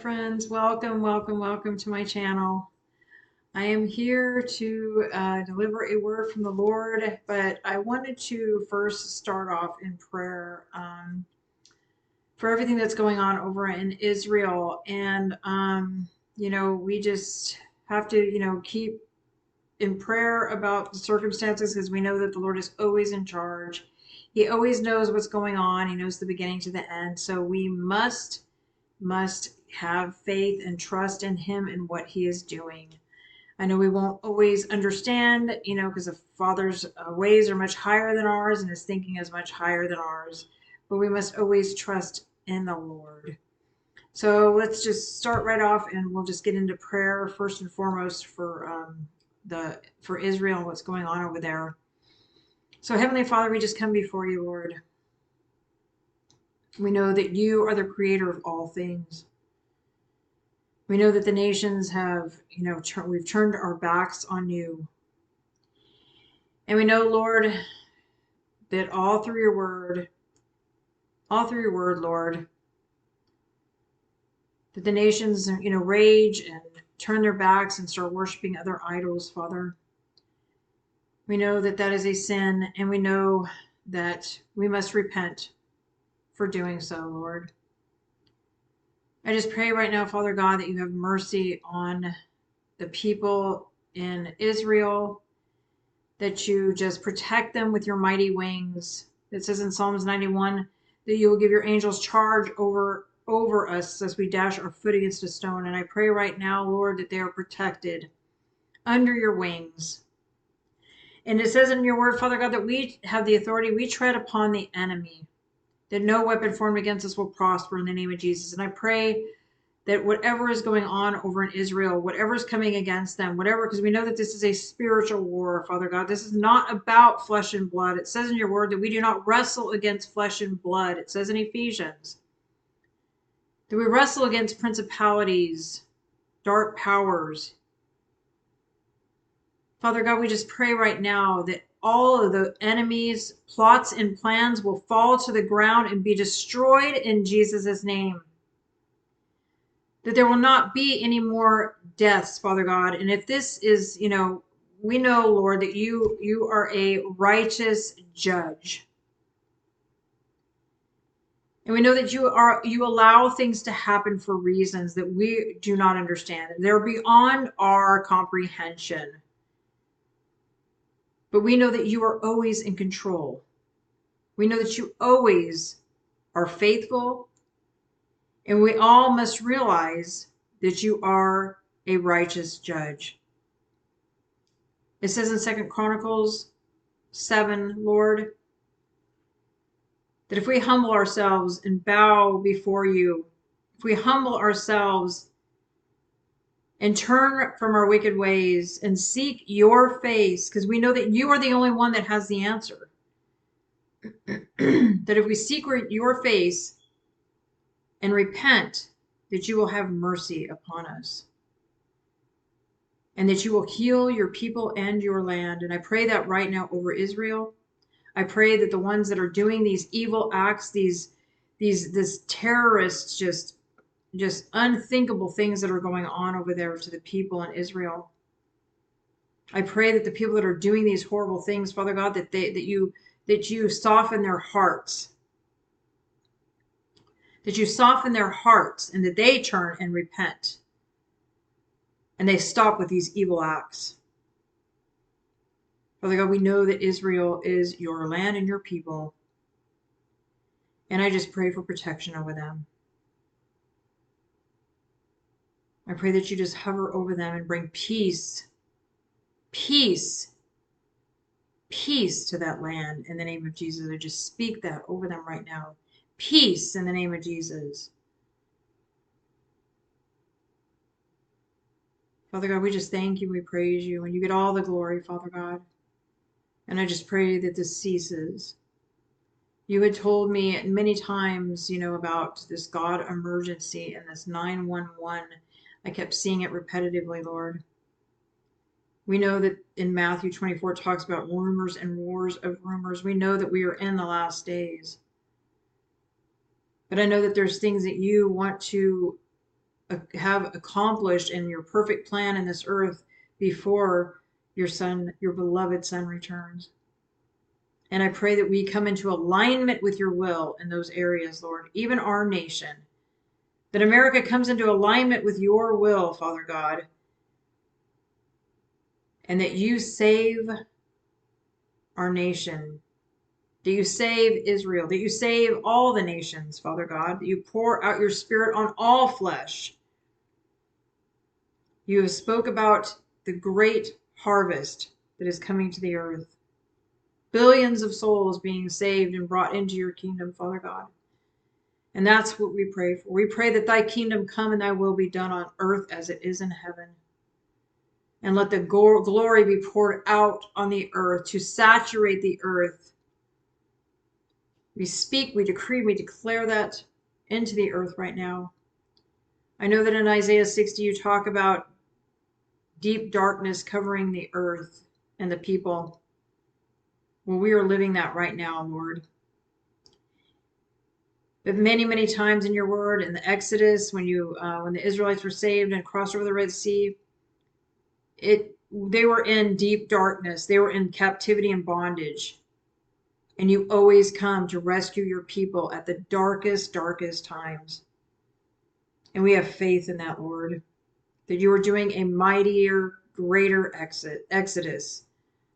friends, welcome to my channel. I am here to deliver a word from the Lord, but I wanted to first start off in prayer for everything that's going on over in Israel. And, you know, we just have to, you know, keep in prayer about the circumstances, because we know that the Lord is always in charge. He always knows what's going on. He knows the beginning to the end. So we must have faith and trust in Him and what He is doing. I know we won't always understand, you know, because the Father's ways are much higher than ours and His thinking is much higher than ours, but we must always trust in the Lord. So let's just start right off, and we'll just get into prayer first and foremost for Israel and what's going on over there. So Heavenly Father, we just come before You, Lord. We know that You are the creator of all things. We know that the nations have, you know, we've turned our backs on You. And we know, Lord, that all through your word, Lord, that the nations, you know, rage and turn their backs and start worshiping other idols, Father. We know that that is a sin, and we know that we must repent for doing so, Lord. I just pray right now, Father God, that You have mercy on the people in Israel, that You just protect them with Your mighty wings. It says in Psalms 91 that You will give Your angels charge over us as we dash our foot against a stone. And I pray right now, Lord, that they are protected under Your wings. And it says in Your word, Father God, that we have the authority. We tread upon the enemy, that no weapon formed against us will prosper, in the name of Jesus. And I pray that whatever is going on over in Israel, whatever is coming against them, whatever, because we know that this is a spiritual war, Father God. This is not about flesh and blood. It says in Your word that we do not wrestle against flesh and blood. It says in Ephesians that we wrestle against principalities, dark powers. Father God, we just pray right now that all of the enemies' plots and plans will fall to the ground and be destroyed in Jesus' name. That there will not be any more deaths, Father God. And if this is, you know, we know, Lord, that you are a righteous judge. And we know that you allow things to happen for reasons that we do not understand. They're beyond our comprehension. But we know that You are always in control. We know that You always are faithful. And we all must realize that You are a righteous judge. It says in 2 Chronicles 7, Lord, that if we humble ourselves and bow before You, if we humble ourselves and turn from our wicked ways and seek Your face, because we know that You are the only one that has the answer. That if we seek Your face and repent, that You will have mercy upon us, and that You will heal Your people and Your land. And I pray that right now over Israel. I pray that the ones that are doing these evil acts, these terrorists, just unthinkable things that are going on over there to the people in Israel. I pray that the people that are doing these horrible things, Father God, that you soften their hearts. That You soften their hearts, and that they turn and repent, and they stop with these evil acts. Father God, we know that Israel is Your land and Your people. And I just pray for protection over them. I pray that You just hover over them and bring peace to that land in the name of Jesus. I just speak that over them right now. Peace in the name of Jesus. Father God, we just thank You. We praise You. And You get all the glory, Father God. And I just pray that this ceases. You had told me many times, you know, about this God emergency and this 911. I kept seeing it repetitively, Lord. We know that in Matthew 24 it talks about rumors and wars of rumors. We know that we are in the last days. But I know that there's things that You want to have accomplished in your perfect plan in this earth before your son, your beloved son, returns. And I pray that we come into alignment with your will in those areas, Lord, even our nation, that America comes into alignment with your will, Father God, and that you save our nation, that you save Israel, that you save all the nations, Father God, that you pour out your spirit on all flesh. You have spoke about the great harvest that is coming to the earth. Billions of souls being saved and brought into your kingdom, Father God. And that's what we pray for. We pray that thy kingdom come and thy will be done on earth as it is in heaven. And let the glory be poured out on the earth to saturate the earth. We speak, we decree, we declare that into the earth right now. I know that in Isaiah 60 you talk about deep darkness covering the earth and the people. Well, we are living that right now, Lord. But many, many times in your word, in the Exodus, when the Israelites were saved and crossed over the Red Sea, they were in deep darkness. They were in captivity and bondage. And you always come to rescue your people at the darkest, darkest times. And we have faith in that, Lord, that you are doing a mightier, greater exodus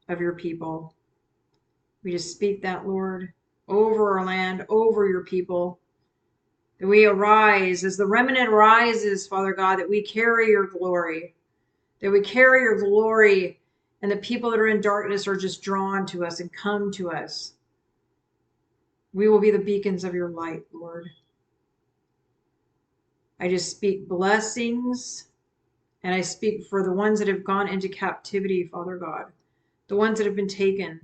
of your people. We just speak that, Lord, over our land, over your people, that we arise as the remnant rises, Father God, that we carry your glory, that we carry your glory, and the people that are in darkness are just drawn to us and come to us. We will be the beacons of your light, Lord. I just speak blessings, and I speak for the ones that have gone into captivity, Father God, the ones that have been taken.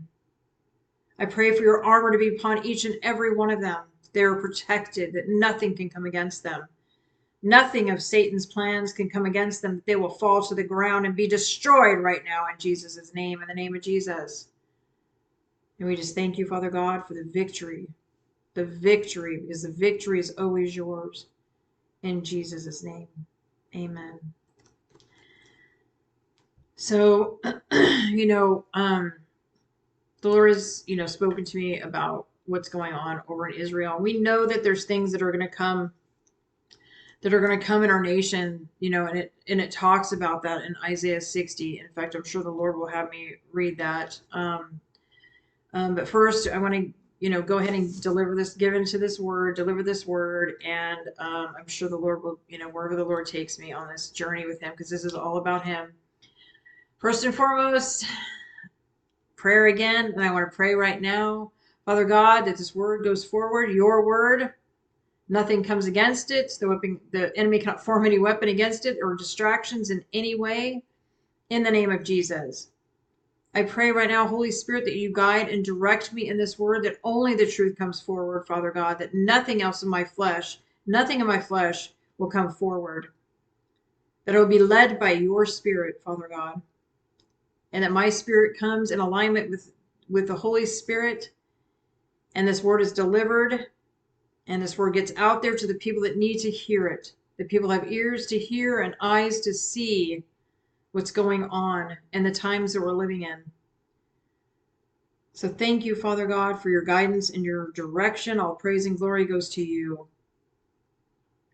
I pray for your armor to be upon each and every one of them. They are protected, that nothing can come against them. Nothing of Satan's plans can come against them. They will fall to the ground and be destroyed right now in Jesus' name, in the name of Jesus. And we just thank you, Father God, for the victory. The victory, because the victory is always yours. In Jesus' name, amen. So, the Lord has, spoken to me about what's going on over in Israel. We know that there's things that are going to come, in our nation, and it talks about that in Isaiah 60. In fact, I'm sure the Lord will have me read that. But first, I want to, go ahead and deliver this word. And I'm sure the Lord will, wherever the Lord takes me on this journey with him, because this is all about him. First and foremost, prayer again, and I want to pray right now, Father God, that this word goes forward, your word, nothing comes against it, the enemy cannot form any weapon against it or distractions in any way, in the name of Jesus. I pray right now, Holy Spirit, that you guide and direct me in this word, that only the truth comes forward, Father God, that nothing else in my flesh, will come forward, that it will be led by your Spirit, Father God. And that my spirit comes in alignment with the Holy Spirit, and this word is delivered, and this word gets out there to the people that need to hear it, that people have ears to hear and eyes to see what's going on and the times that we're living in. So thank you, Father God, for your guidance and your direction. All praise and glory goes to you.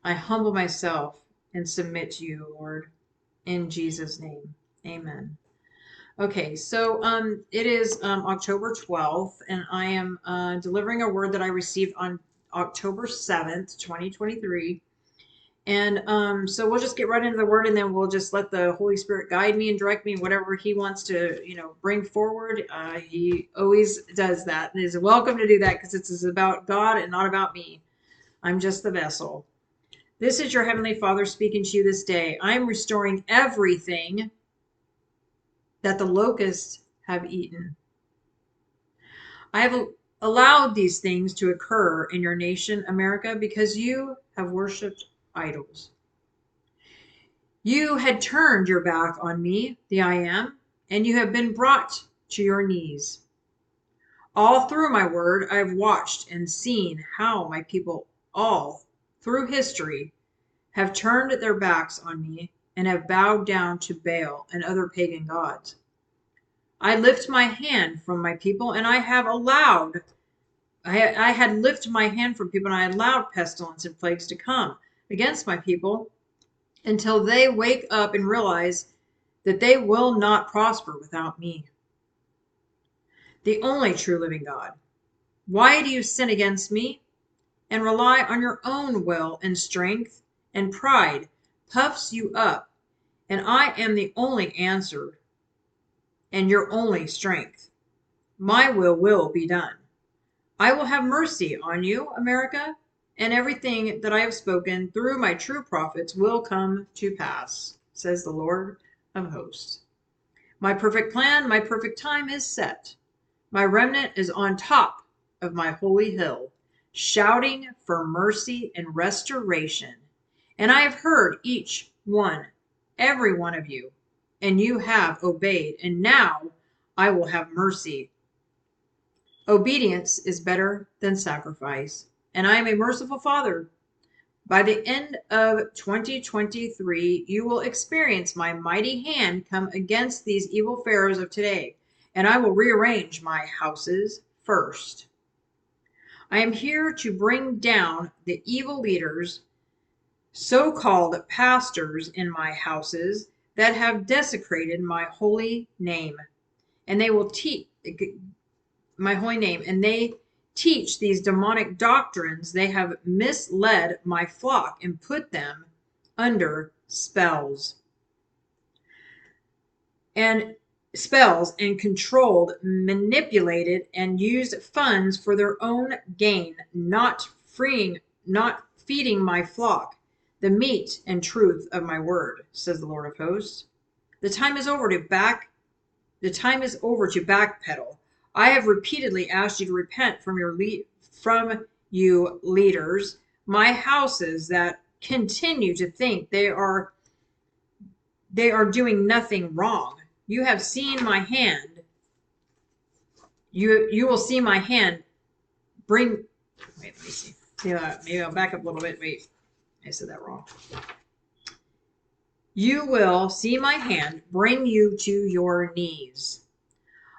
I humble myself and submit to you, Lord, in Jesus' name. Amen. Okay, so it is October 12th, and I am delivering a word that I received on October 7th, 2023. And so we'll just get right into the word, and then we'll just let the Holy Spirit guide me and direct me, whatever he wants to, bring forward. He always does that and is welcome to do that, because it's about God and not about me. I'm just the vessel. This is your Heavenly Father speaking to you this day. I'm restoring everything that the locusts have eaten. I have allowed these things to occur in your nation, America, because you have worshipped idols. You had turned your back on me, the I Am, and you have been brought to your knees. All through my word, I have watched and seen how my people all through history have turned their backs on me and have bowed down to Baal and other pagan gods. I lift my hand from my people, and I had allowed pestilence and plagues to come against my people until they wake up and realize that they will not prosper without me, the only true living God. Why do you sin against me and rely on your own will and strength, and pride puffs you up, and I am the only answer and your only strength. My will be done. I will have mercy on you, America, and everything that I have spoken through my true prophets will come to pass, says the Lord of hosts. My perfect plan, my perfect time is set. My remnant is on top of my holy hill, shouting for mercy and restoration. And I have heard each one, every one of you, and you have obeyed, and now I will have mercy. Obedience is better than sacrifice, and I am a merciful Father. By the end of 2023, you will experience my mighty hand come against these evil pharaohs of today, and I will rearrange my houses first. I am here to bring down the evil leaders, so-called pastors in my houses, that have desecrated my holy name, and they will teach my holy name, and they teach these demonic doctrines. They have misled my flock and put them under spells and controlled, manipulated, and used funds for their own gain, not feeding my flock the meat and truth of my word, says the Lord of hosts. The time is over to backpedal. I have repeatedly asked you to repent from you leaders, my houses that continue to think they are doing nothing wrong. You have seen my hand. You will see my hand bring. Wait, let me see. Maybe I'll back up a little bit. Wait. I said that wrong. You will see my hand bring you to your knees.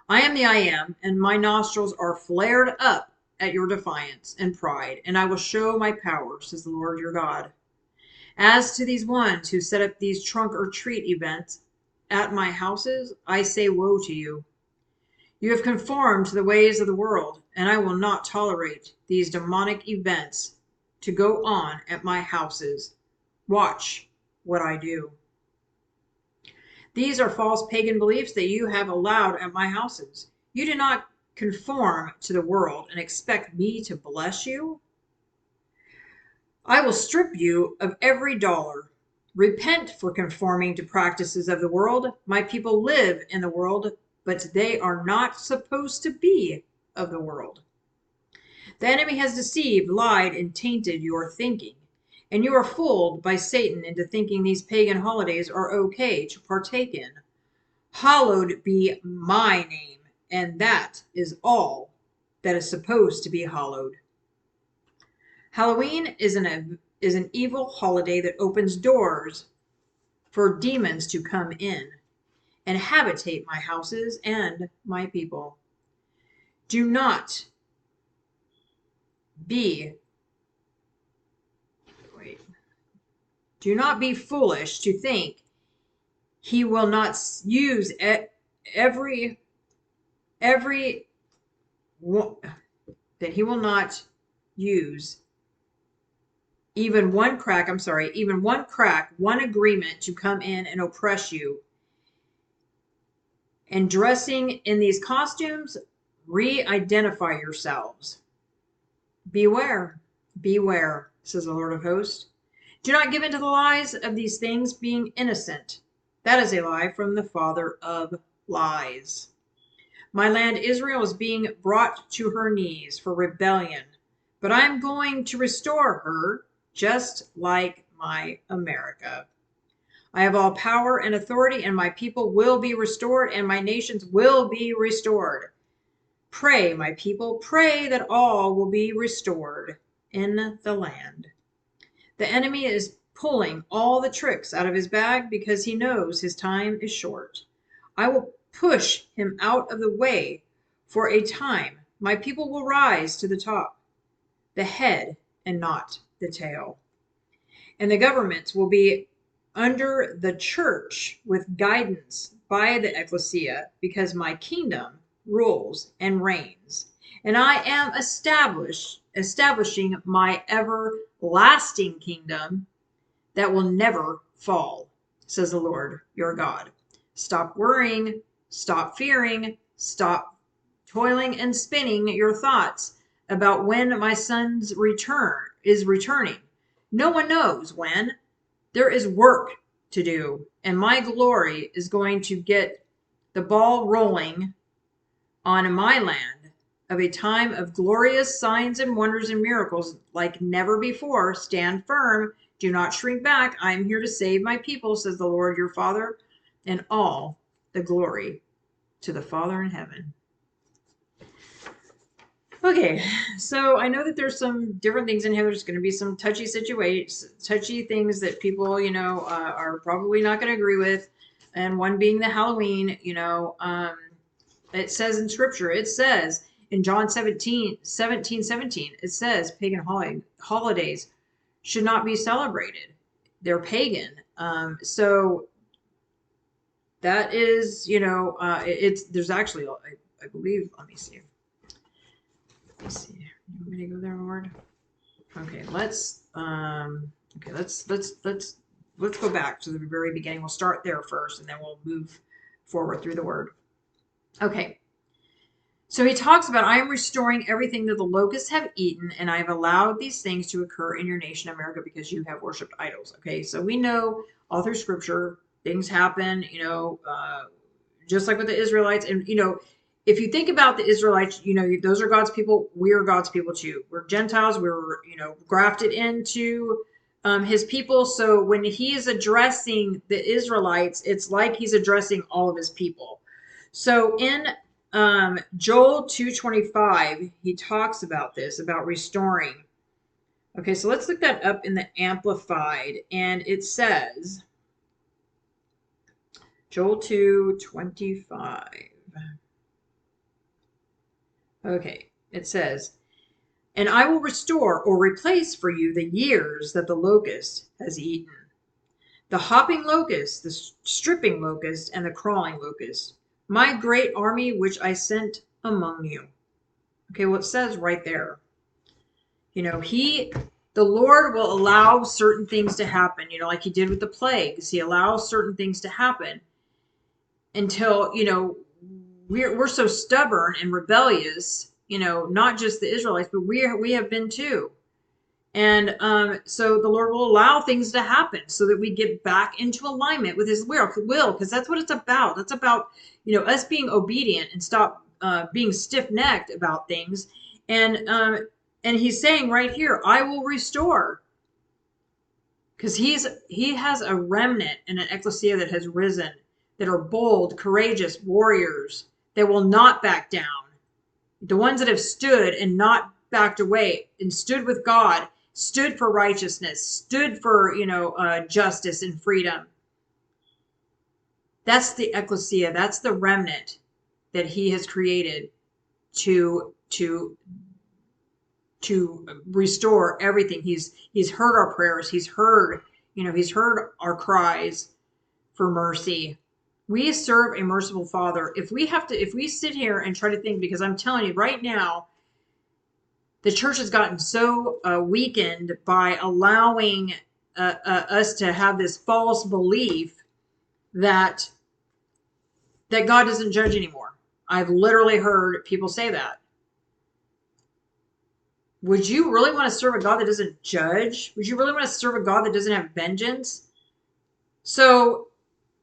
I am the I am, and my nostrils are flared up at your defiance and pride, and I will show my power, says the Lord your God. As to these ones who set up these trunk or treat events at my houses, I say woe to you. You have conformed to the ways of the world, and I will not tolerate these demonic events to go on at my houses. Watch what I do. These are false pagan beliefs that you have allowed at my houses. You do not conform to the world and expect me to bless you. I will strip you of every dollar. Repent for conforming to practices of the world. My people live in the world, but they are not supposed to be of the world. The enemy has deceived, lied, and tainted your thinking, and you are fooled by Satan into thinking these pagan holidays are okay to partake in. Hallowed be my name, and that is all that is supposed to be hallowed. Halloween is an evil holiday that opens doors for demons to come in and habitate my houses and my people. Do not be foolish to think he will not use even one crack, one agreement to come in and oppress you. And dressing in these costumes, re-identify yourselves. Beware, beware, says the Lord of hosts. Do not give in to the lies of these things being innocent. That is a lie from the father of lies. My land Israel is being brought to her knees for rebellion, but I am going to restore her just like my America. I have all power and authority, and my people will be restored, and my nations will be restored. Pray, my people, pray that all will be restored in the land. The enemy is pulling all the tricks out of his bag because he knows his time is short. I will push him out of the way for a time. My people will rise to the top, the head and not the tail. And the governments will be under the church with guidance by the ecclesia, because my kingdom rules and reigns. And I am establishing my everlasting kingdom that will never fall, says the Lord your God. Stop worrying, stop fearing, stop toiling and spinning your thoughts about when my son's return is returning. No one knows when. There is work to do, and my glory is going to get the ball rolling on my land of a time of glorious signs and wonders and miracles like never before. Stand firm. Do not shrink back. I am here to save my people, says the Lord your Father, and all the glory to the Father in heaven. Okay, so I know that there's some different things in here. There's going to be some touchy things that people, you know, are probably not going to agree with. And one being the Halloween, you know, it says in scripture, it says in John 17:17, it says pagan holidays should not be celebrated. They're pagan. So that is, you know, there's actually, I believe, let me see. Let's see. You want me to go there, Lord? Okay, let's go back to the very beginning. We'll start there first, and then we'll move forward through the word. Okay. So he talks about, I am restoring everything that the locusts have eaten, and I have allowed these things to occur in your nation, America, because you have worshipped idols. Okay, so we know all through scripture things happen, you know, just like with the Israelites, and you know. If you think about the Israelites, you know, those are God's people. We are God's people too. We're Gentiles. We're, you know, grafted into his people. So when he is addressing the Israelites, it's like he's addressing all of his people. So in Joel 2:25, he talks about this, about restoring. Okay, so let's look that up in the Amplified. And it says, Joel 2:25. Okay, it says, and I will restore or replace for you the years that the locust has eaten, the hopping locust, the stripping locust, and the crawling locust, my great army which I sent among you. Okay, well, it says right there, you know, the Lord will allow certain things to happen, you know, like he did with the plagues. He allows certain things to happen until, you know, we're so stubborn and rebellious, you know, not just the Israelites, but we have been too. And so the Lord will allow things to happen so that we get back into alignment with his will, because that's what it's about. That's about, you know, us being obedient and stop being stiff-necked about things. And he's saying right here, I will restore. Because he has a remnant and an ecclesia that has risen, that are bold, courageous warriors, that will not back down. The ones that have stood and not backed away and stood with God, stood for righteousness, stood for, you know, justice and freedom. That's the ecclesia. That's the remnant that he has created to restore everything. He's heard our prayers. He's heard, you know, he's heard our cries for mercy. We serve a merciful Father. If we sit here and try to think, because I'm telling you right now, the church has gotten so weakened by allowing us to have this false belief that God doesn't judge anymore. I've literally heard people say that. Would you really want to serve a God that doesn't judge? Would you really want to serve a God that doesn't have vengeance? So,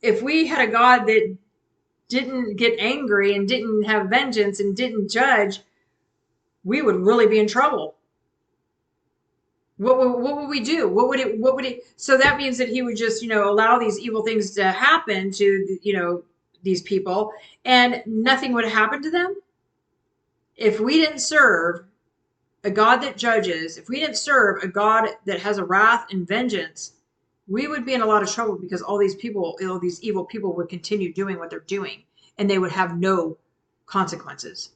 if we had a God that didn't get angry and didn't have vengeance and didn't judge, we would really be in trouble. What would we do? What would it? So that means that he would just, you know, allow these evil things to happen to, you know, these people, and nothing would happen to them. If we didn't serve a God that judges, if we didn't serve a God that has a wrath and vengeance, we would be in a lot of trouble because all these people, all these evil people would continue doing what they're doing and they would have no consequences.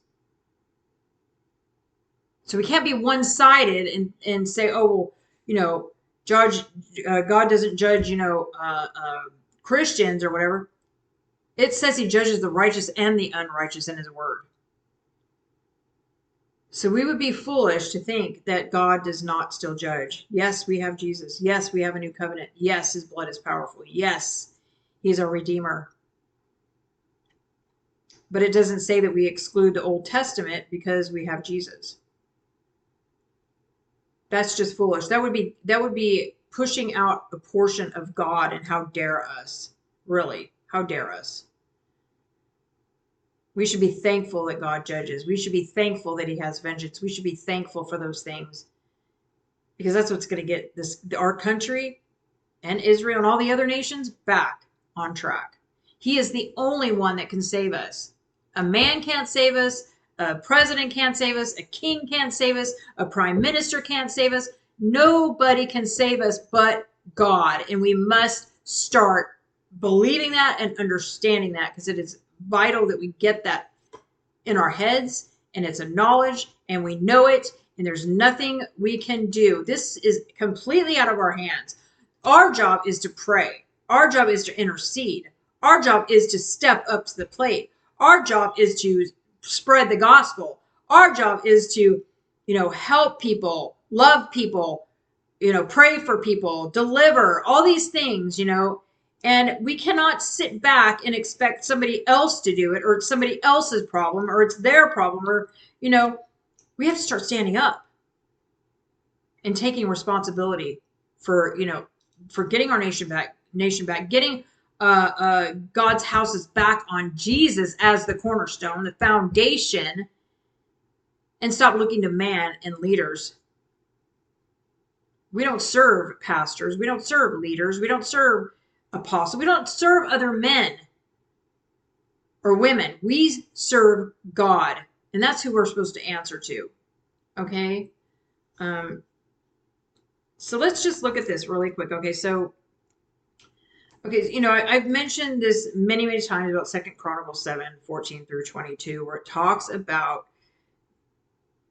So we can't be one-sided and say, oh, well, you know, God doesn't judge, you know, Christians or whatever. It says he judges the righteous and the unrighteous in his word. So we would be foolish to think that God does not still judge. Yes, we have Jesus. Yes, we have a new covenant. Yes, his blood is powerful. Yes, he is our redeemer. But it doesn't say that we exclude the Old Testament because we have Jesus. That's just foolish. That would be pushing out a portion of God, and how dare us, really. How dare us? We should be thankful that God judges. We should be thankful that he has vengeance. We should be thankful for those things, because that's what's going to get our country and Israel and all the other nations back on track. He is the only one that can save us. A man can't save us. A president can't save us. A king can't save us. A prime minister can't save us. Nobody can save us but God. And we must start believing that and understanding that, because it is vital that we get that in our heads, and it's a knowledge, and we know it, and there's nothing we can do. This is completely out of our hands. Our job is to pray. Our job is to intercede. Our job is to step up to the plate. Our job is to spread the gospel. Our job is to, you know, help people, love people, you know, pray for people, deliver, all these things, you know. And we cannot sit back and expect somebody else to do it, or it's somebody else's problem, or it's their problem, or, you know, we have to start standing up and taking responsibility for, you know, for getting our nation back, getting God's houses back on Jesus as the cornerstone, the foundation, and stop looking to man and leaders. We don't serve pastors. We don't serve leaders. We don't serve apostles. We don't serve other men or women. We serve God, and that's who we're supposed to answer to. Okay. So let's just look at this really quick. Okay. So, okay. You know, I've mentioned this many, many times about 2 Chronicles 7:14-22, where it talks about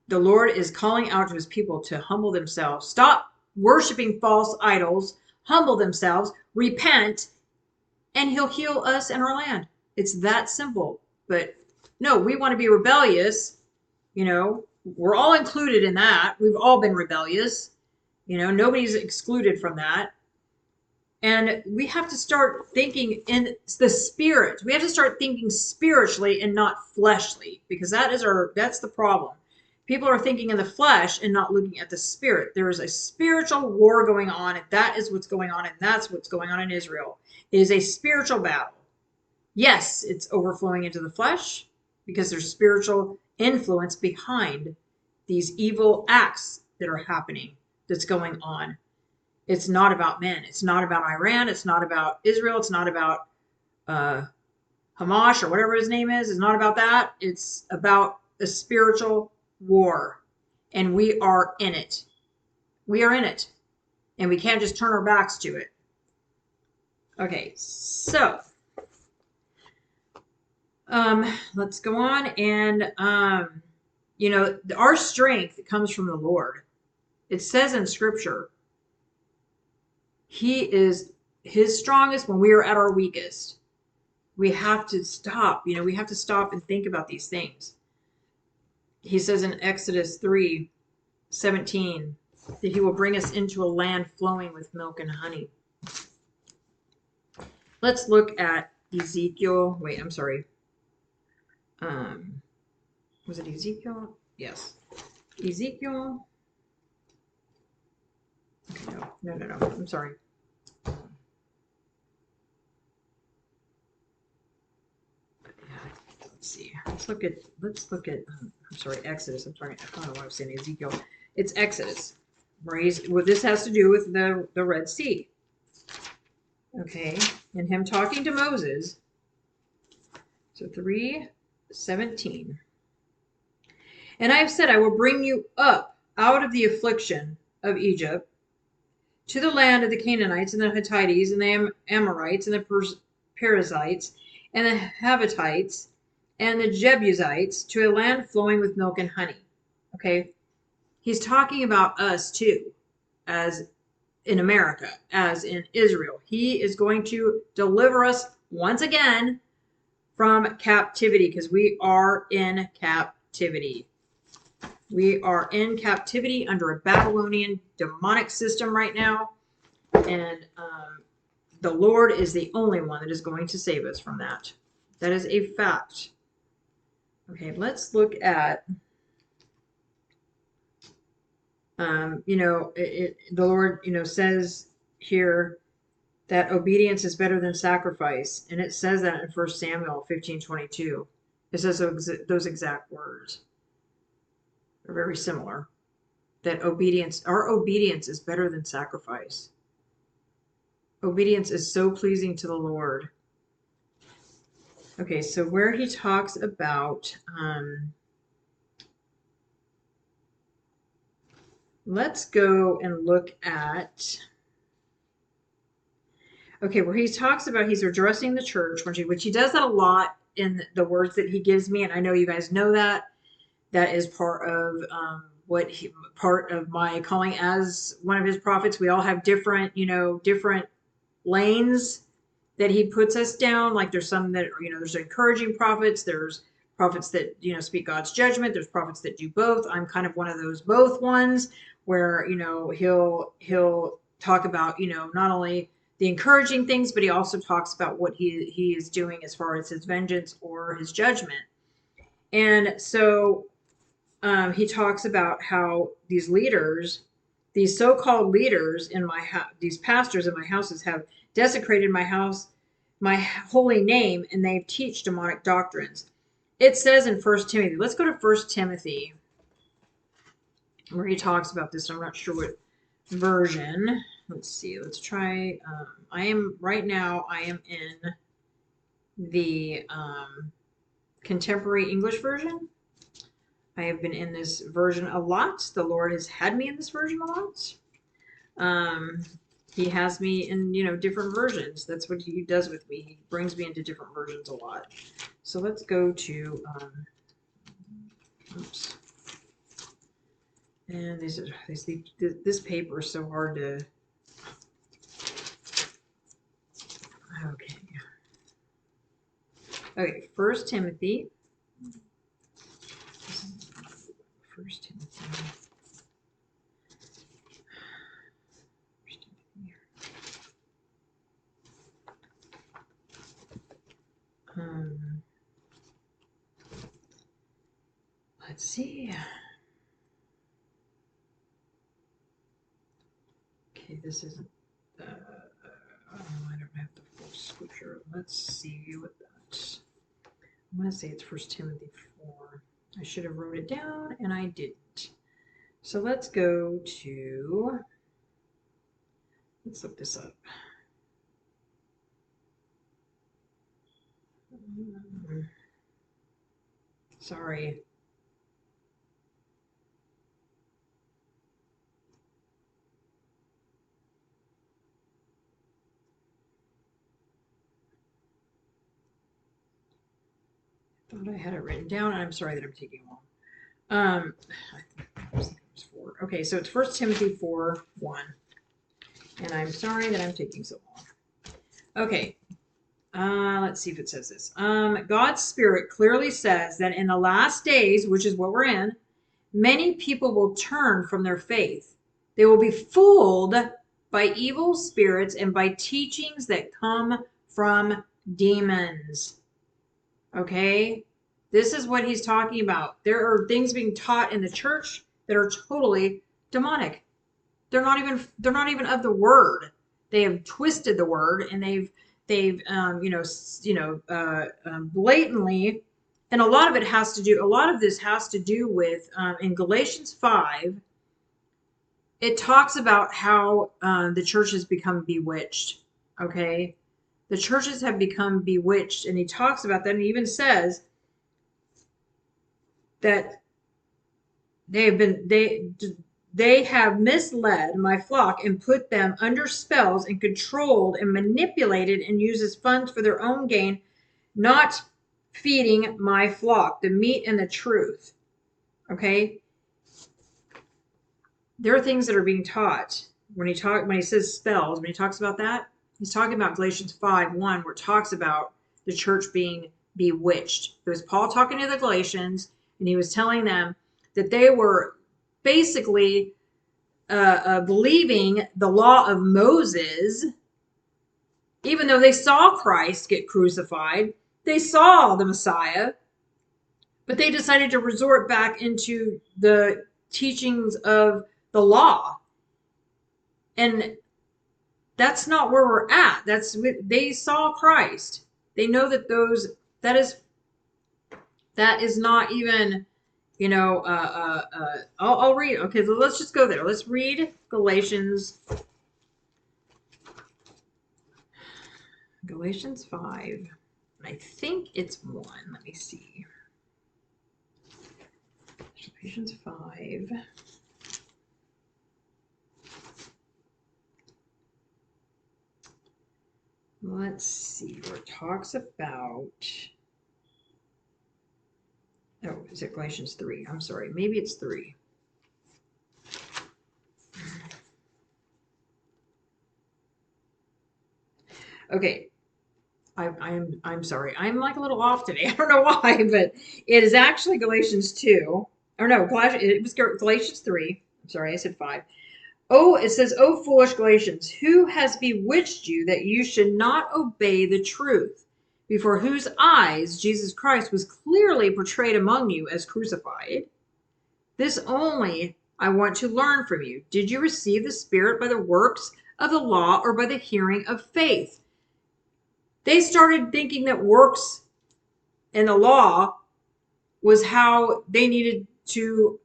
the Lord is calling out to his people to humble themselves, stop worshiping false idols, humble themselves, repent, and he'll heal us and our land. It's that simple. But no, we want to be rebellious. You know, we're all included in that. We've all been rebellious. You know, nobody's excluded from that. And we have to start thinking in the spirit. We have to start thinking spiritually and not fleshly, because that's the problem. People are thinking in the flesh and not looking at the spirit. There is a spiritual war going on, and that is what's going on, and that's what's going on in Israel. It is a spiritual battle. Yes, it's overflowing into the flesh because there's spiritual influence behind these evil acts that are happening, that's going on. It's not about men. It's not about Iran. It's not about Israel. It's not about Hamas or whatever his name is. It's not about that. It's about a spiritual war, and we are in it. We are in it, and we can't just turn our backs to it. Okay, so let's go on, and you know, our strength comes from the Lord. It says in Scripture, he is his strongest when we are at our weakest. We have to stop, you know, we have to stop and think about these things. He says in Exodus 3:17 that he will bring us into a land flowing with milk and honey. Let's look at Ezekiel. Wait, I'm sorry. Was it Ezekiel? Yes. Ezekiel. Okay, no. I'm sorry. Let's see. Let's look at. I'm sorry, Exodus. I'm sorry. I don't know why I'm saying Ezekiel. It's Exodus. Well, this has to do with the Red Sea. Okay. And him talking to Moses. So 3:17. And I have said, I will bring you up out of the affliction of Egypt to the land of the Canaanites and the Hittites and the Amorites and the Perizzites and the Hivites and the Jebusites, to a land flowing with milk and honey. Okay, he's talking about us too, as in America, as in Israel. He is going to deliver us once again from captivity, because we are in captivity. We are in captivity under a Babylonian demonic system right now. And the Lord is the only one that is going to save us from that. That is a fact. Okay, let's look at, you know, the Lord, you know, says here that obedience is better than sacrifice. And it says that in 1 Samuel 15:22. It says those exact words. Are very similar, that our obedience is better than sacrifice. Obedience is so pleasing to the Lord. Okay, so where he talks about, let's go and look at, okay, where he talks about he's addressing the church, which he does that a lot in the words that he gives me, and I know you guys know that. That is part of part of my calling as one of his prophets. We all have different, you know, different lanes that he puts us down. Like there's some that, you know, there's encouraging prophets. There's prophets that, you know, speak God's judgment. There's prophets that do both. I'm kind of one of those both ones where, you know, he'll talk about, you know, not only the encouraging things, but he also talks about what he is doing as far as his vengeance or his judgment. And so he talks about how these leaders, these so-called leaders in my house, these pastors in my houses have desecrated my house, my holy name, and they teach demonic doctrines. It says in 1 Timothy, let's go to 1 Timothy, where he talks about this. I'm not sure what version. Let's see. Let's try. I am in the Contemporary English Version. I have been in this version a lot. The Lord has had me in this version a lot. He has me in, you know, different versions. That's what he does with me. He brings me into different versions a lot. So let's go to, oops. And this paper is so hard to, okay. Okay, 1 Timothy. First Timothy. Let's see. Okay, this is. Oh, I don't have the full scripture. Let's see what that. I'm gonna say it's 1 Timothy 4. I should have wrote it down, and I didn't. So let's go to, let's look this up. Sorry. I had it written down, and I'm sorry that I'm taking long. I think it was 4. Okay, so it's 1 Timothy 4:1, and I'm sorry that I'm taking so long. Okay, let's see if it says this. God's Spirit clearly says that in the last days, which is what we're in, many people will turn from their faith. They will be fooled by evil spirits and by teachings that come from demons. Okay, this is what he's talking about. There are things being taught in the church that are totally demonic. They're not even of the word. They have twisted the word, and they've blatantly, and a lot of it has to do. A lot of this has to do with in Galatians 5. It talks about how the church has become bewitched. Okay. The churches have become bewitched, and he talks about that, and he even says that they have been, They have misled my flock and put them under spells and controlled and manipulated and uses funds for their own gain, not feeding my flock the meat and the truth. Okay. There are things that are being taught when he says spells, when he talks about that, he's talking about Galatians 5:1, where it talks about the church being bewitched. It was Paul talking to the Galatians, and he was telling them that they were basically believing the law of Moses, even though they saw Christ get crucified, they saw the Messiah, but they decided to resort back into the teachings of the law. And that's not where we're at. They saw Christ. They know that that is not even, you know, I'll read. Okay, so let's just go there. Let's read Galatians 5. I think it's 1. Let me see. Galatians 5. Let's see where it talks about. Oh, is it Galatians 3? I'm sorry. Maybe it's 3. Okay. I'm sorry. I'm like a little off today. I don't know why, but it is actually Galatians 2. Or no, it was Galatians 3. I'm sorry. I said 5. Oh, it says, "O foolish Galatians, who has bewitched you that you should not obey the truth, before whose eyes Jesus Christ was clearly portrayed among you as crucified? This only I want to learn from you. Did you receive the Spirit by the works of the law or by the hearing of faith?" They started thinking that works and the law was how they needed to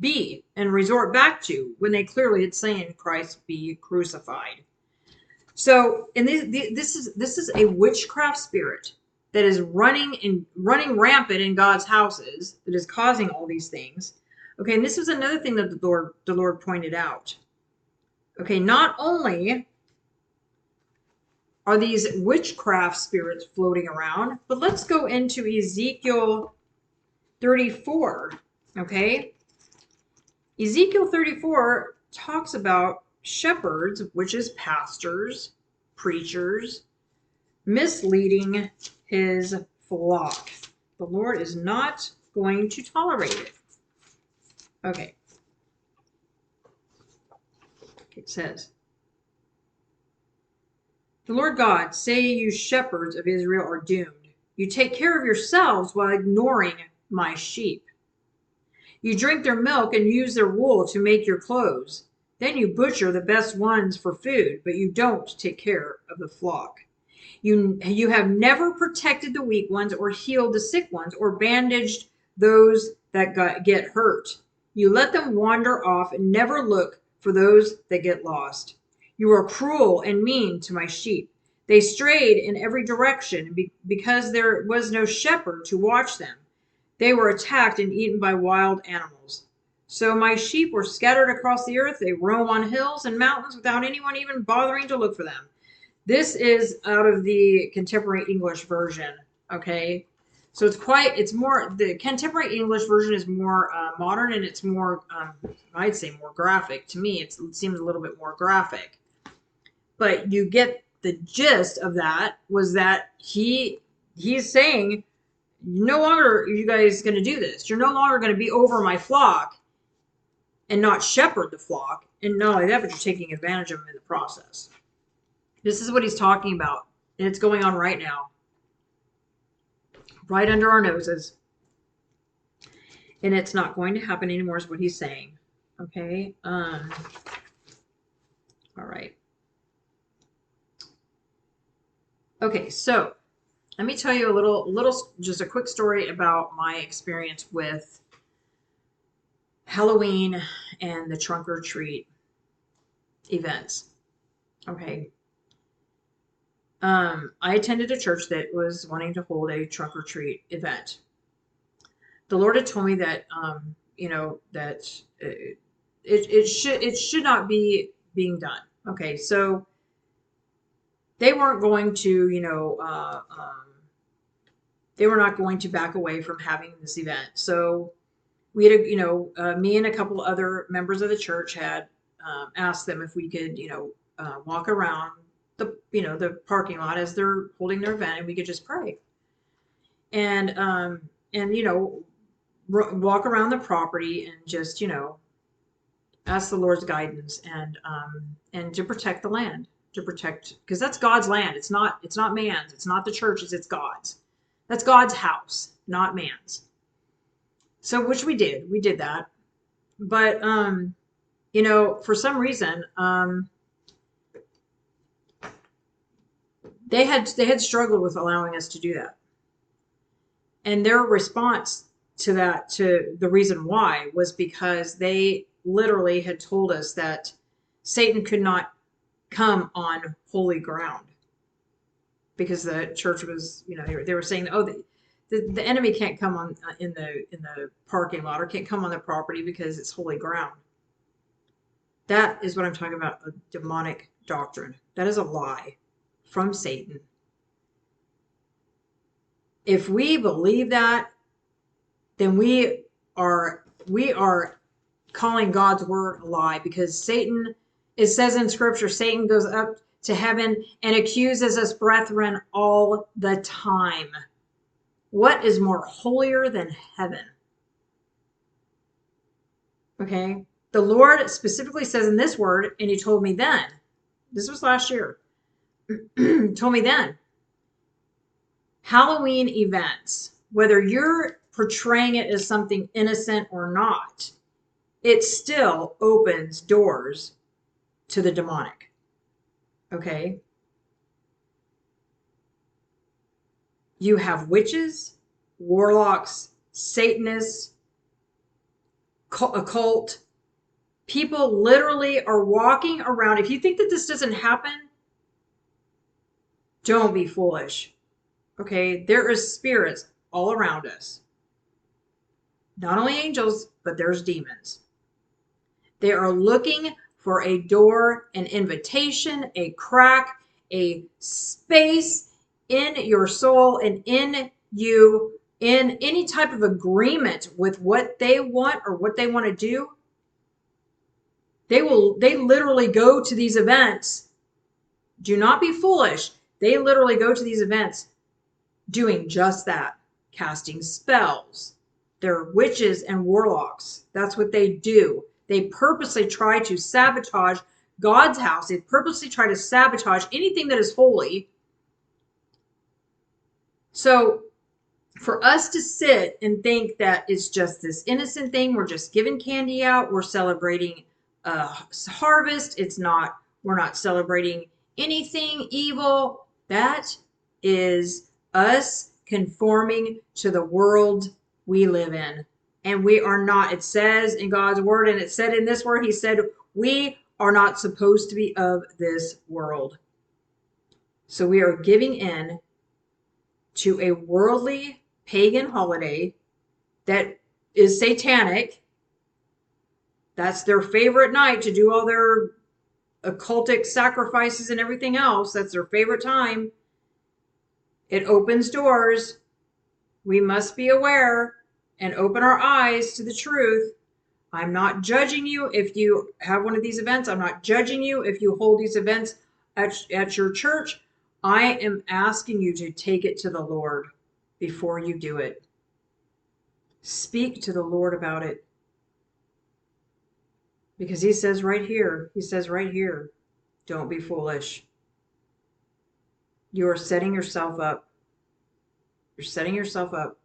be and resort back to, when they clearly had seen Christ be crucified. So, and this is a witchcraft spirit that is running rampant in God's houses, that is causing all these things. Okay, and this was another thing that the Lord pointed out. Okay, not only are these witchcraft spirits floating around, but let's go into Ezekiel 34. Okay. Ezekiel 34 talks about shepherds, which is pastors, preachers, misleading his flock. The Lord is not going to tolerate it. Okay. It says, "The Lord God, say you shepherds of Israel are doomed. You take care of yourselves while ignoring my sheep. You drink their milk and use their wool to make your clothes. Then you butcher the best ones for food, but you don't take care of the flock. You have never protected the weak ones or healed the sick ones or bandaged those that get hurt. You let them wander off and never look for those that get lost. You are cruel and mean to my sheep. They strayed in every direction because there was no shepherd to watch them. They were attacked and eaten by wild animals. So my sheep were scattered across the earth. They roam on hills and mountains without anyone even bothering to look for them." This is out of the Contemporary English Version. Okay. So the Contemporary English Version is more modern, and it's more, I'd say more graphic. To me, it seems a little bit more graphic. But you get the gist of that, was that he's saying, no longer are you guys going to do this. You're no longer going to be over my flock and not shepherd the flock. And not only that, but you're taking advantage of them in the process. This is what he's talking about. And it's going on right now, right under our noses. And it's not going to happen anymore, is what he's saying. Okay. All right. Okay. So, let me tell you just a quick story about my experience with Halloween and the trunk or treat events. Okay. I attended a church that was wanting to hold a trunk or treat event. The Lord had told me that, that it should not be being done. Okay, so they weren't going to, you know, they were not going to back away from having this event. So we had, you know, me and a couple other members of the church had asked them if we could, you know, walk around the, you know, the parking lot as they're holding their event, and we could just pray and, you know, walk around the property and just, you know, ask the Lord's guidance and to protect the land, to protect, because that's God's land. It's not man's, it's not the church's, it's God's. That's God's house, not man's. So, which we did that. But, you know, for some reason, they had struggled with allowing us to do that. And their response to that, to the reason why, was because they literally had told us that Satan could not come on holy ground. Because the church was, you know, they were saying, oh, the enemy can't come on in the parking lot, or can't come on the property because it's holy ground. That is what I'm talking about, a demonic doctrine. That is a lie from Satan. If we believe that, then we are calling God's word a lie, because Satan, it says in scripture, Satan goes up to heaven and accuses us brethren all the time. What is more holier than heaven? Okay. The Lord specifically says in this word, and he told me then, this was last year, told me then, Halloween events, whether you're portraying it as something innocent or not, it still opens doors to the demonic. Okay. You have witches, warlocks, Satanists, occult. People literally are walking around. If you think that this doesn't happen, don't be foolish. Okay, there is spirits all around us. Not only angels, but there's demons. They are looking for a door, an invitation, a crack, a space in your soul and in you, in any type of agreement with what they want or what they want to do. They literally go to these events. Do not be foolish. They literally go to these events doing just that, casting spells. They're witches and warlocks. That's what they do. They purposely try to sabotage God's house. They purposely try to sabotage anything that is holy. So for us to sit and think that it's just this innocent thing, we're just giving candy out, we're celebrating harvest, it's not, we're not celebrating anything evil, that is us conforming to the world we live in. And we are not. It says in God's word, and it said in this word, he said, we are not supposed to be of this world. So we are giving in to a worldly pagan holiday that is satanic. That's their favorite night to do all their occultic sacrifices and everything else. That's their favorite time. It opens doors. We must be aware and open our eyes to the truth. I'm not judging you if you have one of these events. I'm not judging you if you hold these events at your church. I am asking you to take it to the Lord before you do it. Speak to the Lord about it. Because he says right here, don't be foolish. You are setting yourself up. You're setting yourself up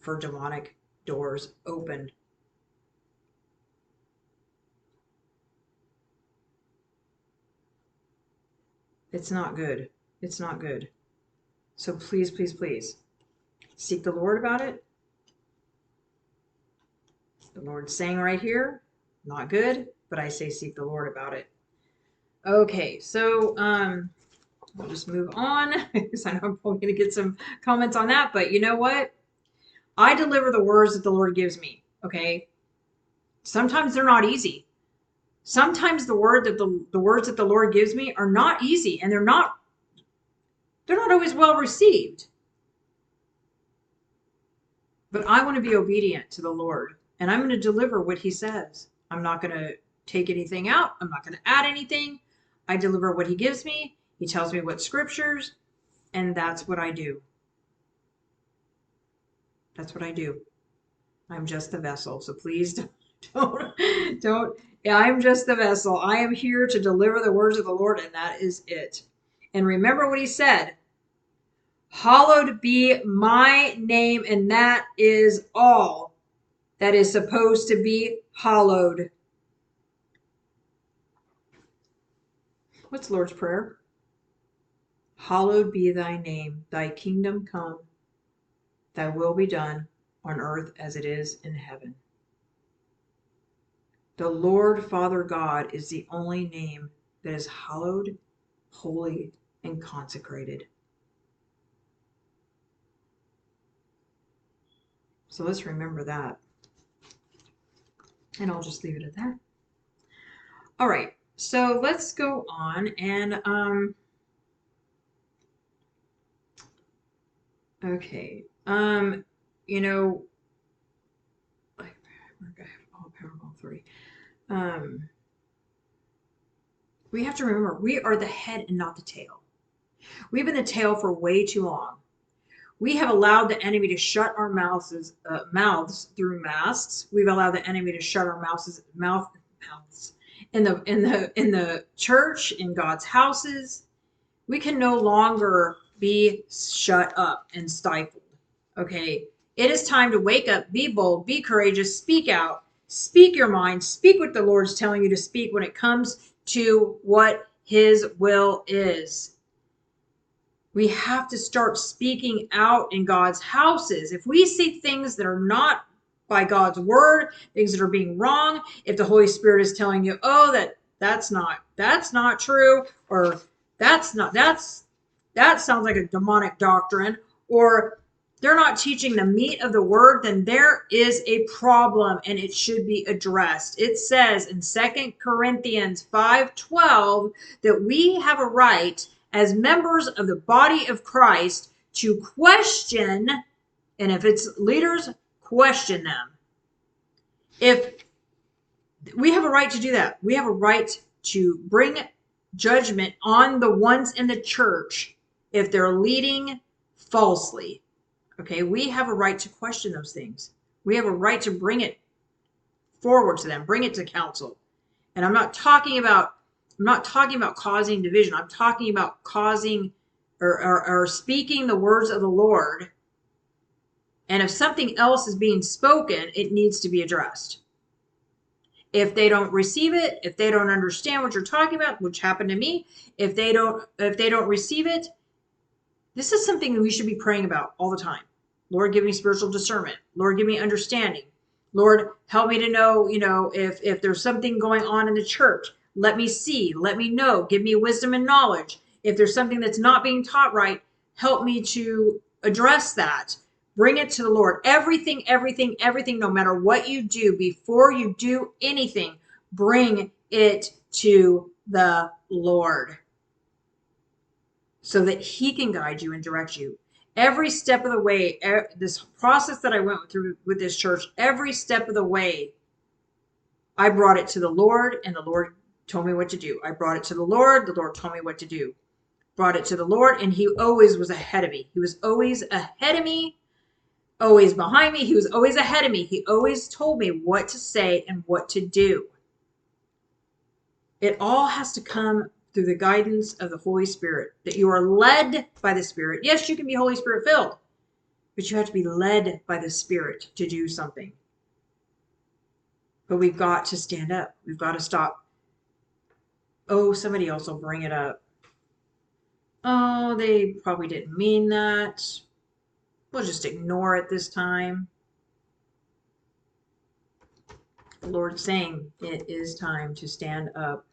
for demonic doors open. It's not good. It's not good. So please, please, please seek the Lord about it. The Lord's saying right here, not good, but I say seek the Lord about it. Okay, so we'll just move on because I know I'm probably going to get some comments on that, but you know what? I deliver the words that the Lord gives me, okay? Sometimes they're not easy. Sometimes the words that the Lord gives me are not easy, and they're not always well received. But I want to be obedient to the Lord, and I'm going to deliver what he says. I'm not going to take anything out. I'm not going to add anything. I deliver what he gives me. He tells me what scriptures, and that's what I do. That's what I do. I'm just the vessel, so please don't. I'm just the vessel. I am here to deliver the words of the Lord, and that is it. And remember what he said. Hallowed be my name, and that is all that is supposed to be hallowed. What's the Lord's Prayer? Hallowed be thy name, thy kingdom come, thy will be done on earth as it is in heaven. The Lord Father God is the only name that is hallowed, holy, and consecrated. So let's remember that. And I'll just leave it at that. All right, so let's go on and, I have all power in all three. We have to remember, we are the head and not the tail. We've been the tail for way too long. We have allowed the enemy to shut our mouths through masks. We've allowed the enemy to shut our mouths in the church, in God's houses. We can no longer be shut up and stifled. Okay, it is time to wake up, be bold, be courageous, speak out, speak your mind, speak what the Lord's telling you to speak when it comes to what His will is. We have to start speaking out in God's houses. If we see things that are not by God's word, things that are being wrong, if the Holy Spirit is telling you, oh, that's not true, or that sounds like a demonic doctrine, or they're not teaching the meat of the word, then there is a problem and it should be addressed. It says in 2 Corinthians 5:12 that we have a right as members of the body of Christ to question, and if it's leaders, question them. If we have a right to do that, we have a right to bring judgment on the ones in the church if they're leading falsely. Okay, we have a right to question those things. We have a right to bring it forward to them, bring it to counsel. And I'm not talking about causing division. I'm talking about causing or speaking the words of the Lord. And if something else is being spoken, it needs to be addressed. If they don't receive it, if they don't understand what you're talking about, which happened to me, if they don't receive it, this is something that we should be praying about all the time. Lord, give me spiritual discernment. Lord, give me understanding. Lord, help me to know, if there's something going on in the church. Let me see, let me know, give me wisdom and knowledge. If there's something that's not being taught right, help me to address that. Bring it to the Lord. Everything, no matter what you do, before you do anything, bring it to the Lord so that he can guide you and direct you. Every step of the way, this process that I went through with this church, every step of the way, I brought it to the Lord, and the Lord told me what to do. I brought it to the Lord told me what to do. Brought it to the Lord, and he always was ahead of me. He was always ahead of me, always behind me. He was always ahead of me. He always told me what to say and what to do. It all has to come through the guidance of the Holy Spirit, that you are led by the Spirit. Yes, you can be Holy Spirit filled, but you have to be led by the Spirit to do something. But we've got to stand up. We've got to stop. Oh, somebody else will bring it up. Oh, they probably didn't mean that. We'll just ignore it this time. The Lord's saying it is time to stand up.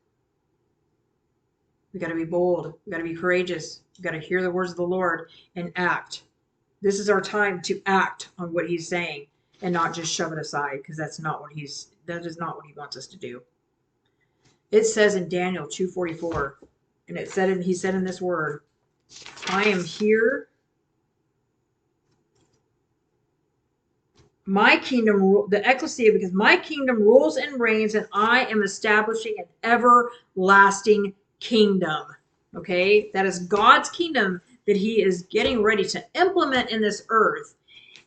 We got to be bold. We got to be courageous. We got to hear the words of the Lord and act. This is our time to act on what he's saying and not just shove it aside, because that's not what he's that is not what he wants us to do. It says in Daniel 2:44, and it said, and he said in this word, I am here. My kingdom, the ecclesia, because my kingdom rules and reigns, and I am establishing an everlasting kingdom. Okay, that is God's kingdom that he is getting ready to implement in this earth.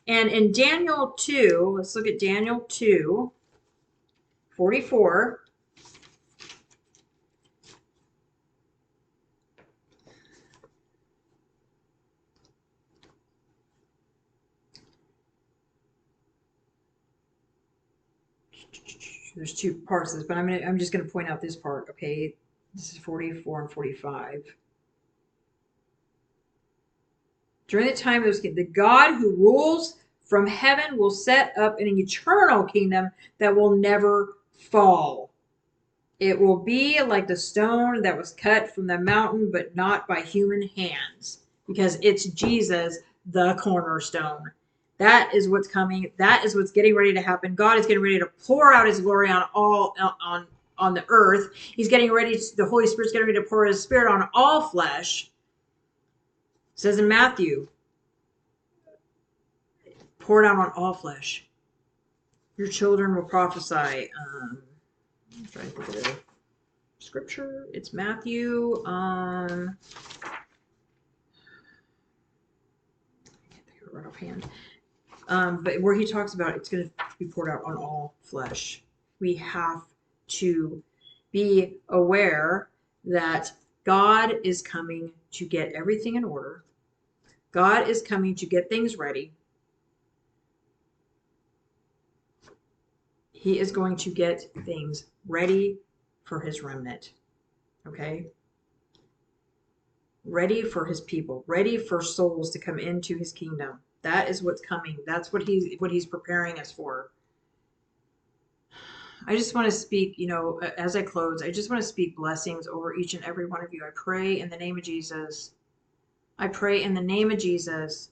And in Daniel 2, let's look at Daniel 2:44. There's two parts of this, but I'm just going to point out this part. Okay, this is 44 and 45. During the time of the God who rules from heaven will set up an eternal kingdom that will never fall. It will be like the stone that was cut from the mountain, but not by human hands, because it's Jesus, the cornerstone. That is what's coming. That is what's getting ready to happen. God is getting ready to pour out his glory on all on the earth. He's getting ready. The Holy Spirit's getting ready to pour his spirit on all flesh. It says in Matthew, pour it out on all flesh. Your children will prophesy. I'm trying to think of scripture. It's Matthew. I can't think of it right offhand. But where he talks about it's going to be poured out on all flesh. We have to be aware that God is coming to get everything in order. God is coming to get things ready. He is going to get things ready for his remnant. Okay? Ready for his people. Ready for souls to come into his kingdom. That is what's coming. That's what he's preparing us for. I just want to speak, you know, as I close, I just want to speak blessings over each and every one of you. I pray in the name of Jesus. I pray in the name of Jesus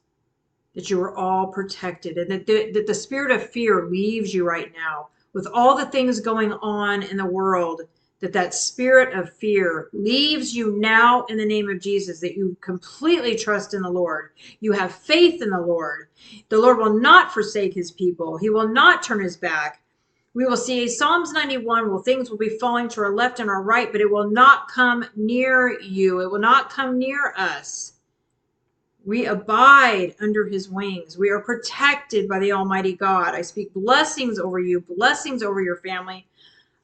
that you are all protected, and that the spirit of fear leaves you right now. With all the things going on in the world, that spirit of fear leaves you now in the name of Jesus, that you completely trust in the Lord. You have faith in the Lord. The Lord will not forsake his people. He will not turn his back. We will see Psalms 91, well, things will be falling to our left and our right, but it will not come near you. It will not come near us. We abide under his wings. We are protected by the Almighty God. I speak blessings over you, blessings over your family,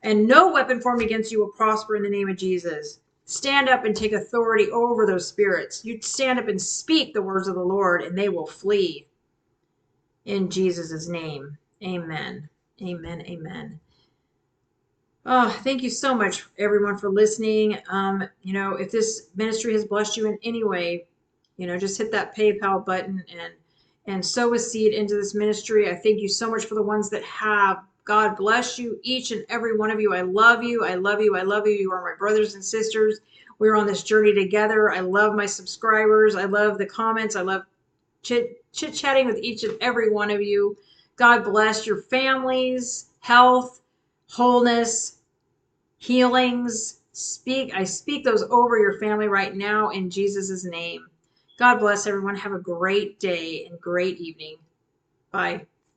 and no weapon formed against you will prosper in the name of Jesus. Stand up and take authority over those spirits. You stand up and speak the words of the Lord, and they will flee. In Jesus' name, amen. Amen. Amen. Oh, thank you so much, everyone, for listening. You know, if this ministry has blessed you in any way, you know, just hit that PayPal button and sow a seed into this ministry. I thank you so much for the ones that have. God bless you, each and every one of you. I love you. I love you. I love you. You are my brothers and sisters. We're on this journey together. I love my subscribers. I love the comments. I love chit-chatting with each and every one of you. God bless your families, health, wholeness, healings. I speak those over your family right now in Jesus' name. God bless everyone. Have a great day and great evening. Bye.